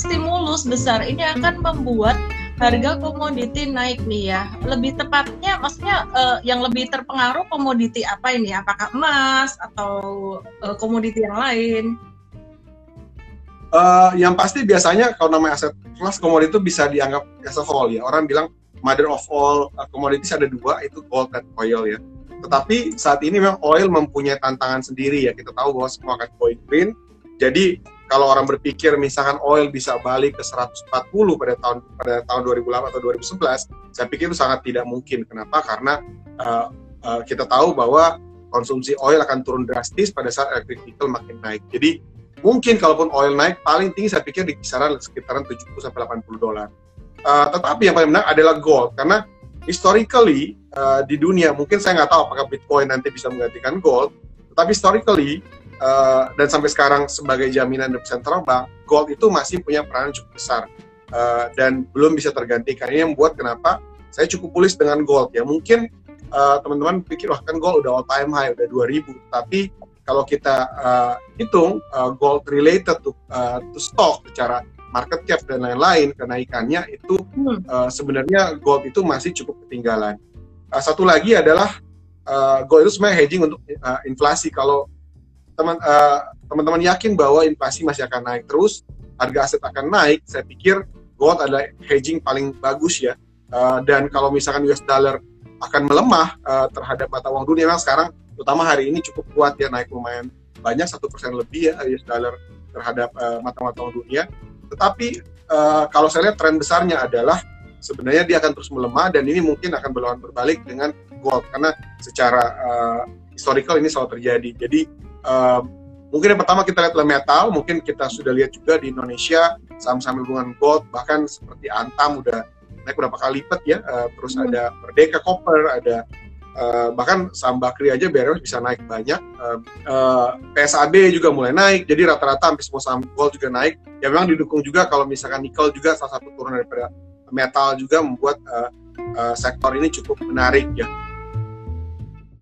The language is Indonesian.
stimulus besar ini akan membuat harga komoditi naik nih ya. Lebih tepatnya maksudnya yang lebih terpengaruh komoditi apa ini? Apakah emas atau komoditi yang lain? Yang pasti biasanya kalau namanya aset kelas komoditi itu bisa dianggap as a whole ya. Orang bilang mother of all commodities ada dua, itu gold dan oil ya. Tetapi saat ini memang oil mempunyai tantangan sendiri ya. Kita tahu bahwa semua akan going green. Jadi kalau orang berpikir misalkan oil bisa balik ke 140 pada tahun 2008 atau 2011, saya pikir itu sangat tidak mungkin. Kenapa? Karena kita tahu bahwa konsumsi oil akan turun drastis pada saat electric vehicle makin naik. Jadi mungkin kalaupun oil naik paling tinggi saya pikir di kisaran sekitaran 70-80 dolar. Tetapi yang paling benar adalah gold, karena historically di dunia, mungkin saya nggak tahu apakah Bitcoin nanti bisa menggantikan gold, tetapi historically dan sampai sekarang sebagai jaminan dari Central Bank, gold itu masih punya peranan cukup besar dan belum bisa tergantikan. Ini yang membuat kenapa saya cukup bullish dengan gold ya. Mungkin teman-teman pikir wah kan gold udah all time high, udah 2000, tapi kalau kita hitung gold related to stock secara market cap dan lain-lain, kenaikannya itu sebenarnya gold itu masih cukup ketinggalan. Satu lagi adalah gold itu sebenarnya hedging untuk inflasi. Kalau teman-teman yakin bahwa inflasi masih akan naik terus, harga aset akan naik, saya pikir gold adalah hedging paling bagus ya. Dan kalau misalkan US dollar akan melemah terhadap mata uang dunia, memang sekarang, terutama hari ini cukup kuat ya, naik lumayan banyak, 1% lebih ya US dollar terhadap mata uang dunia. Tetapi kalau saya lihat tren besarnya adalah sebenarnya dia akan terus melemah, dan ini mungkin akan berlawan berbalik dengan gold, karena secara historical ini selalu terjadi. Jadi mungkin yang pertama kita lihat metal, mungkin kita sudah lihat juga di Indonesia saham-saham hubungan gold, bahkan seperti Antam udah naik berapa kali lipat ya, terus ada Merdeka Copper, ada bahkan saham Bakri aja BRMS bisa naik banyak, PSAB juga mulai naik, jadi rata-rata hampir semua saham gold juga naik. Ya memang didukung juga kalau misalkan nikel juga salah satu turun daripada metal juga membuat sektor ini cukup menarik ya.